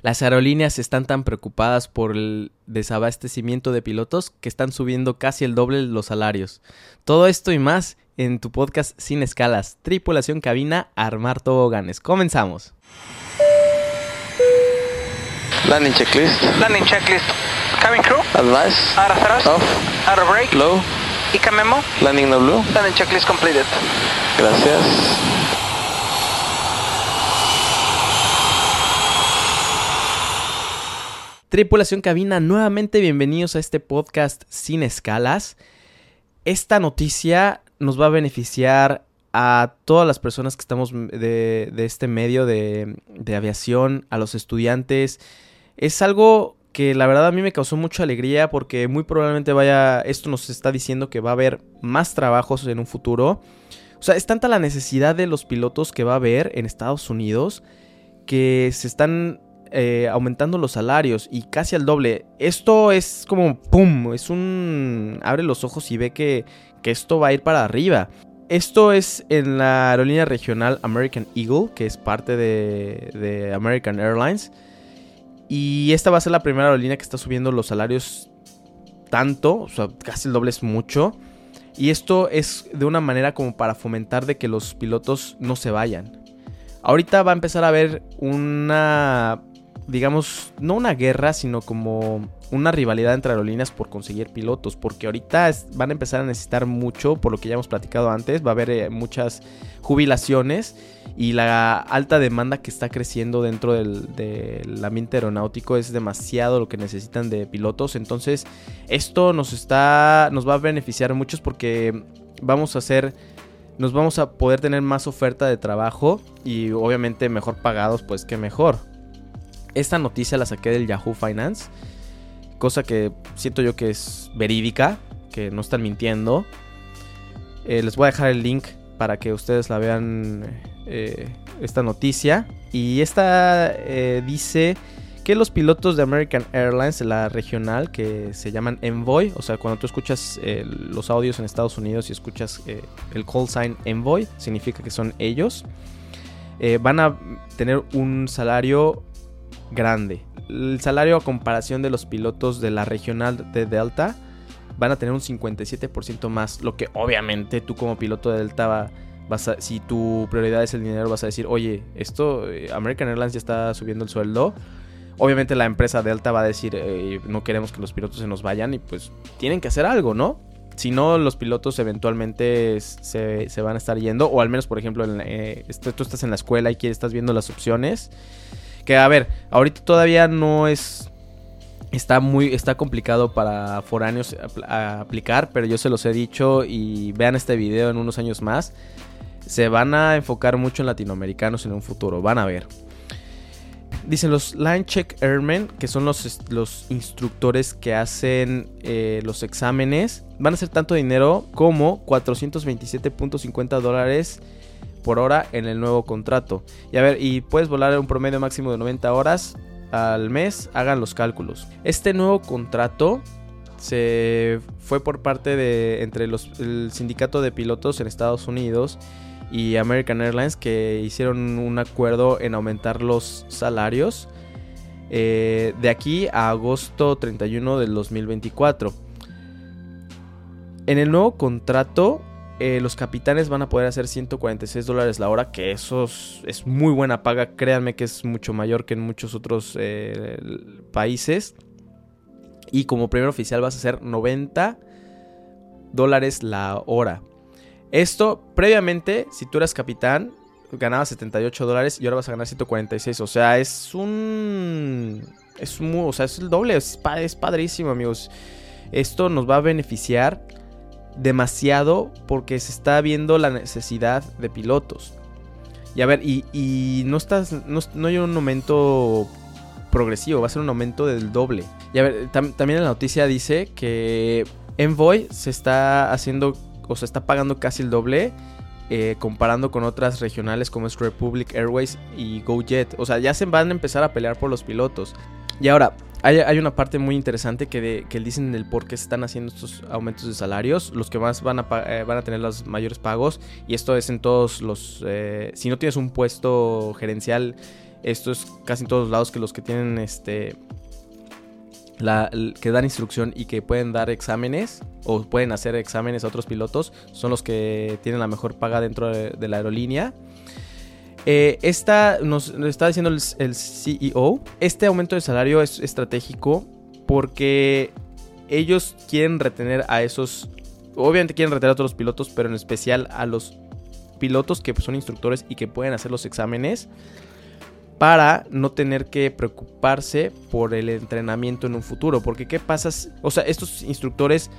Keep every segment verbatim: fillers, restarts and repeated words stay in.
Las aerolíneas están tan preocupadas por el desabastecimiento de pilotos que están subiendo casi el doble los salarios. Todo esto y más en tu podcast Sin Escalas, Tripulación Cabina, Armar Toboganes. Comenzamos. Landing checklist. Landing checklist. Cabin crew. Advice. Out of thrust. Off. Out of brake. Low. I C A memo. Landing no blue. Landing checklist completed. Gracias. Tripulación Cabina, nuevamente bienvenidos a este podcast Sin Escalas. Esta noticia nos va a beneficiar a todas las personas que estamos de, de este medio de, de aviación, a los estudiantes. Es algo que la verdad a mí me causó mucha alegría porque muy probablemente vaya, esto nos está diciendo que va a haber más trabajos en un futuro. O sea, es tanta la necesidad de los pilotos que va a haber en Estados Unidos que se están... Eh, aumentando los salarios y casi al doble. Esto es como pum, es un... abre los ojos y ve que, que esto va a ir para arriba. Esto es en la aerolínea regional American Eagle, que es parte de, de American Airlines, y esta va a ser la primera aerolínea que está subiendo los salarios tanto, o sea, casi el doble es mucho, y esto es de una manera como para fomentar de que los pilotos no se vayan. Ahorita va a empezar a haber una... digamos, no una guerra, sino como una rivalidad entre aerolíneas por conseguir pilotos, porque ahorita van a empezar a necesitar mucho, por lo que ya hemos platicado antes, va a haber eh, muchas jubilaciones y la alta demanda que está creciendo dentro del, del ambiente aeronáutico es demasiado lo que necesitan de pilotos. Entonces esto nos está, nos va a beneficiar a muchos porque vamos a hacer... nos vamos a poder tener más oferta de trabajo y obviamente mejor pagados, pues que mejor. Esta noticia la saqué del Yahoo Finance, cosa que siento yo que es verídica, que no están mintiendo. Eh, les voy a dejar el link para que ustedes la vean, eh, esta noticia. Y esta eh, dice que los pilotos de American Airlines, la regional, que se llaman Envoy, o sea, cuando tú escuchas eh, los audios en Estados Unidos y escuchas eh, el call sign Envoy, significa que son ellos, eh, van a tener un salario... grande. El salario a comparación de los pilotos de la regional de Delta van a tener un cincuenta y siete por ciento más, lo que obviamente tú como piloto de Delta vas a, si tu prioridad es el dinero, vas a decir, oye, esto American Airlines ya está subiendo el sueldo. Obviamente la empresa Delta va a decir, eh, no queremos que los pilotos se nos vayan y pues tienen que hacer algo, ¿no? Si no, los pilotos eventualmente se, se van a estar yendo, o al menos, por ejemplo, en la, eh, tú estás en la escuela y que estás viendo las opciones. Que a ver, ahorita todavía no es... Está muy... Está complicado para foráneos a, a aplicar, pero yo se los he dicho y vean este video en unos años más. Se van a enfocar mucho en latinoamericanos en un futuro, van a ver. Dicen los Line Check Airmen, que son los, los instructores que hacen eh, los exámenes, van a hacer tanto dinero como cuatrocientos veintisiete punto cincuenta dólares por hora en el nuevo contrato. Y a ver, y puedes volar un promedio máximo de noventa horas al mes, hagan los cálculos. Este nuevo contrato se fue por parte de entre los el sindicato de pilotos en Estados Unidos y American Airlines, que hicieron un acuerdo en aumentar los salarios eh, de aquí a agosto treinta y uno del dos mil veinticuatro. En el nuevo contrato Eh, los capitanes van a poder hacer ciento cuarenta y seis dólares la hora, que eso es, es muy buena paga, créanme que es mucho mayor que en muchos otros eh, países. Y como primer oficial vas a hacer noventa dólares la hora. Esto, previamente, si tú eras capitán, ganabas setenta y ocho dólares y ahora vas a ganar ciento cuarenta y seis. O sea, es un... es un, o sea, es el doble, es, es padrísimo, amigos. Esto nos va a beneficiar demasiado porque se está viendo la necesidad de pilotos. Y a ver, y, y no estás no, no hay un aumento progresivo, va a ser un aumento del doble. Y a ver, tam, también en la noticia dice que Envoy se está haciendo, o sea, está pagando casi el doble eh, comparando con otras regionales como es Republic Airways y GoJet. O sea, ya se van a empezar a pelear por los pilotos. Y ahora, hay, hay una parte muy interesante que, de, que dicen del por qué se están haciendo estos aumentos de salarios. Los que más van a, eh, van a tener los mayores pagos. Y esto es en todos los... Eh, si no tienes un puesto gerencial Esto es casi en todos lados, que los que tienen este la, que dan instrucción y que pueden dar exámenes o pueden hacer exámenes a otros pilotos son los que tienen la mejor paga dentro de, de la aerolínea. Eh, esta nos, nos está diciendo el, el C E O, este aumento de salario es estratégico porque ellos quieren retener a esos, obviamente quieren retener a todos los pilotos, pero en especial a los pilotos que son instructores y que pueden hacer los exámenes, para no tener que preocuparse por el entrenamiento en un futuro. Porque qué pasa, o sea, estos instructores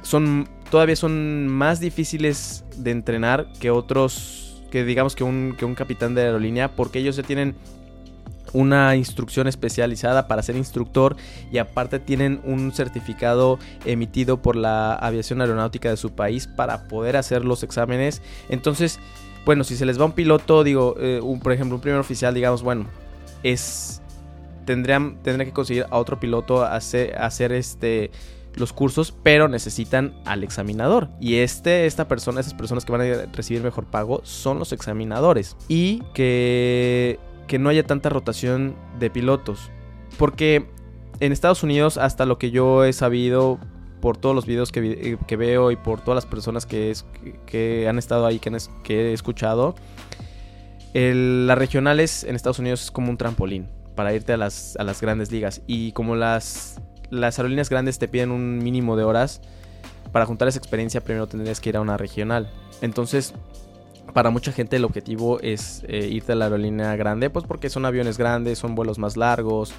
son todavía son más difíciles de entrenar que otros, que digamos que un, que un capitán de aerolínea, porque ellos ya tienen una instrucción especializada para ser instructor y aparte tienen un certificado emitido por la aviación aeronáutica de su país para poder hacer los exámenes. Entonces, bueno, si se les va un piloto, digo, eh, un, por ejemplo, un primer oficial, digamos, bueno, es tendrían, tendrían que conseguir a otro piloto hacer, hacer este, los cursos, pero necesitan al examinador. Y este, esta persona, esas personas que van a recibir mejor pago son los examinadores. Y que, que no haya tanta rotación de pilotos. Porque en Estados Unidos, hasta lo que yo he sabido, por todos los videos que, que veo y por todas las personas que, es, que han estado ahí, que, han, que he escuchado, el, las regionales en Estados Unidos es como un trampolín para irte a las, a las grandes ligas. Y como las, las aerolíneas grandes te piden un mínimo de horas, para juntar esa experiencia primero tendrías que ir a una regional. Entonces, para mucha gente el objetivo es eh, irte a la aerolínea grande, pues porque son aviones grandes, son vuelos más largos,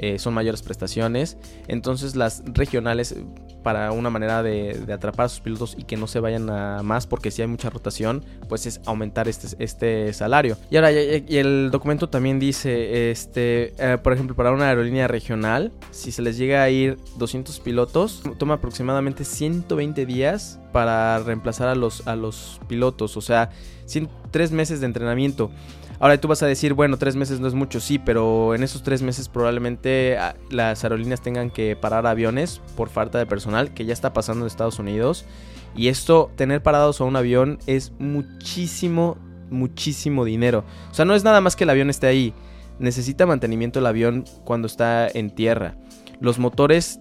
Eh, son mayores prestaciones. Entonces las regionales, para una manera de, de atrapar a sus pilotos y que no se vayan a más, porque si hay mucha rotación, pues es aumentar este, este salario. Y ahora, y, y el documento también dice, este, eh, por ejemplo, para una aerolínea regional, si se les llega a ir doscientos pilotos, toma aproximadamente ciento veinte días para reemplazar a los, a los pilotos. O sea, tres meses de entrenamiento. Ahora tú vas a decir, bueno, tres meses no es mucho, sí, pero en esos tres meses probablemente las aerolíneas tengan que parar aviones por falta de personal, que ya está pasando en Estados Unidos. Y esto, tener parados a un avión es muchísimo, muchísimo dinero. O sea, no es nada más que el avión esté ahí. Necesita mantenimiento el avión cuando está en tierra. Los motores,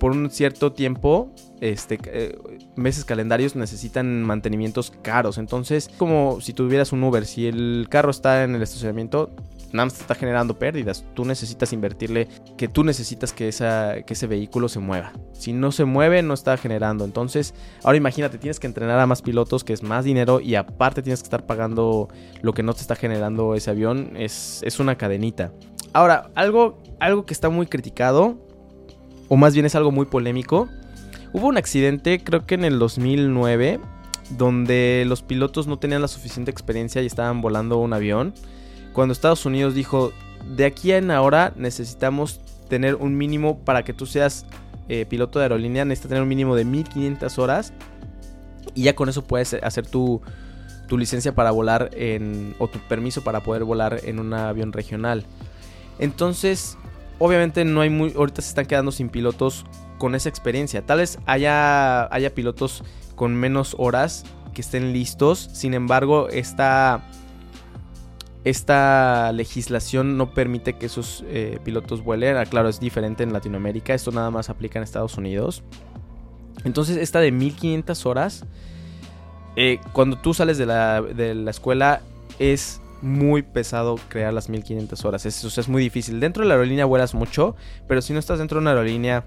por un cierto tiempo, este, eh, meses calendarios, necesitan mantenimientos caros. Entonces, como si tuvieras un Uber, si el carro está en el estacionamiento, nada más te está generando pérdidas. Tú necesitas invertirle, que tú necesitas que, esa, que ese vehículo se mueva. Si no se mueve, no está generando. Entonces, ahora imagínate, tienes que entrenar a más pilotos, que es más dinero, y aparte tienes que estar pagando lo que no te está generando ese avión. Es, es una cadenita. Ahora, algo, algo que está muy criticado, o más bien es algo muy polémico. Hubo un accidente, creo que en el dos mil nueve, donde los pilotos no tenían la suficiente experiencia y estaban volando un avión, cuando Estados Unidos dijo, de aquí en ahora necesitamos tener un mínimo, para que tú seas eh, piloto de aerolínea, necesitas tener un mínimo de mil quinientas horas, y ya con eso puedes hacer tu, tu licencia para volar en, o tu permiso para poder volar en un avión regional. Entonces, obviamente no hay muy, ahorita se están quedando sin pilotos con esa experiencia. Tal vez haya, haya pilotos con menos horas que estén listos. Sin embargo, esta, esta legislación no permite que esos eh, pilotos vuelen. Ah, claro, es diferente en Latinoamérica. Esto nada más aplica en Estados Unidos. Entonces, esta de mil quinientas horas, eh, cuando tú sales de la, de la escuela, es muy pesado crear las mil quinientas horas. Es, o sea, es muy difícil. Dentro de la aerolínea vuelas mucho, pero si no estás dentro de una aerolínea,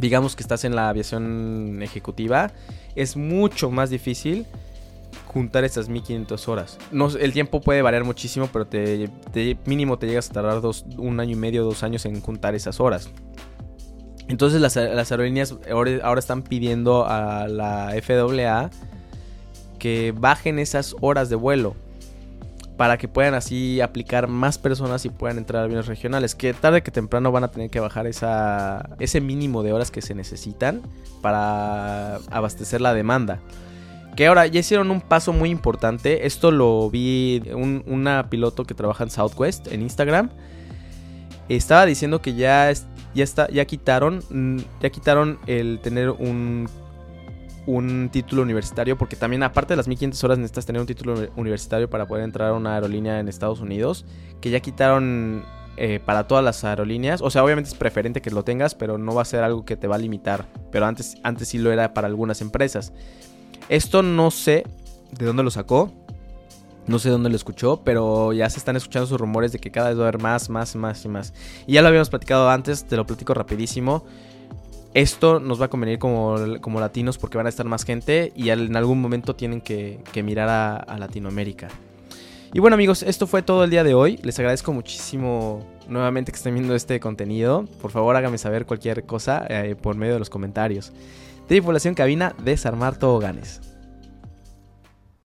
digamos que estás en la aviación ejecutiva, es mucho más difícil juntar esas mil quinientas horas. No, el tiempo puede variar muchísimo, pero te, te, mínimo te llegas a tardar dos, un año y medio, dos años en juntar esas horas. Entonces las, las aerolíneas ahora, ahora están pidiendo a la F A A que bajen esas horas de vuelo, para que puedan así aplicar más personas y puedan entrar a aviones regionales, que tarde que temprano van a tener que bajar esa, ese mínimo de horas que se necesitan para abastecer la demanda. Que ahora ya hicieron un paso muy importante. Esto lo vi un, una piloto que trabaja en Southwest en Instagram. Estaba diciendo que ya, ya, está, ya, quitaron, ya quitaron el tener un un título universitario, porque también aparte de las mil quinientas horas necesitas tener un título universitario para poder entrar a una aerolínea en Estados Unidos, que ya quitaron eh, para todas las aerolíneas. O sea, obviamente es preferente que lo tengas, pero no va a ser algo que te va a limitar, pero antes, antes sí lo era para algunas empresas. Esto no sé de dónde lo sacó, no sé dónde lo escuchó, pero ya se están escuchando sus rumores de que cada vez va a haber más, más, más y más. Y ya lo habíamos platicado antes, te lo platico rapidísimo. Esto nos va a convenir como, como latinos, porque van a estar más gente y en algún momento tienen que, que mirar a, a Latinoamérica. Y bueno, amigos, esto fue todo el día de hoy. Les agradezco muchísimo nuevamente que estén viendo este contenido. Por favor, háganme saber cualquier cosa eh, por medio de los comentarios. Tripulación cabina, desarmar toboganes.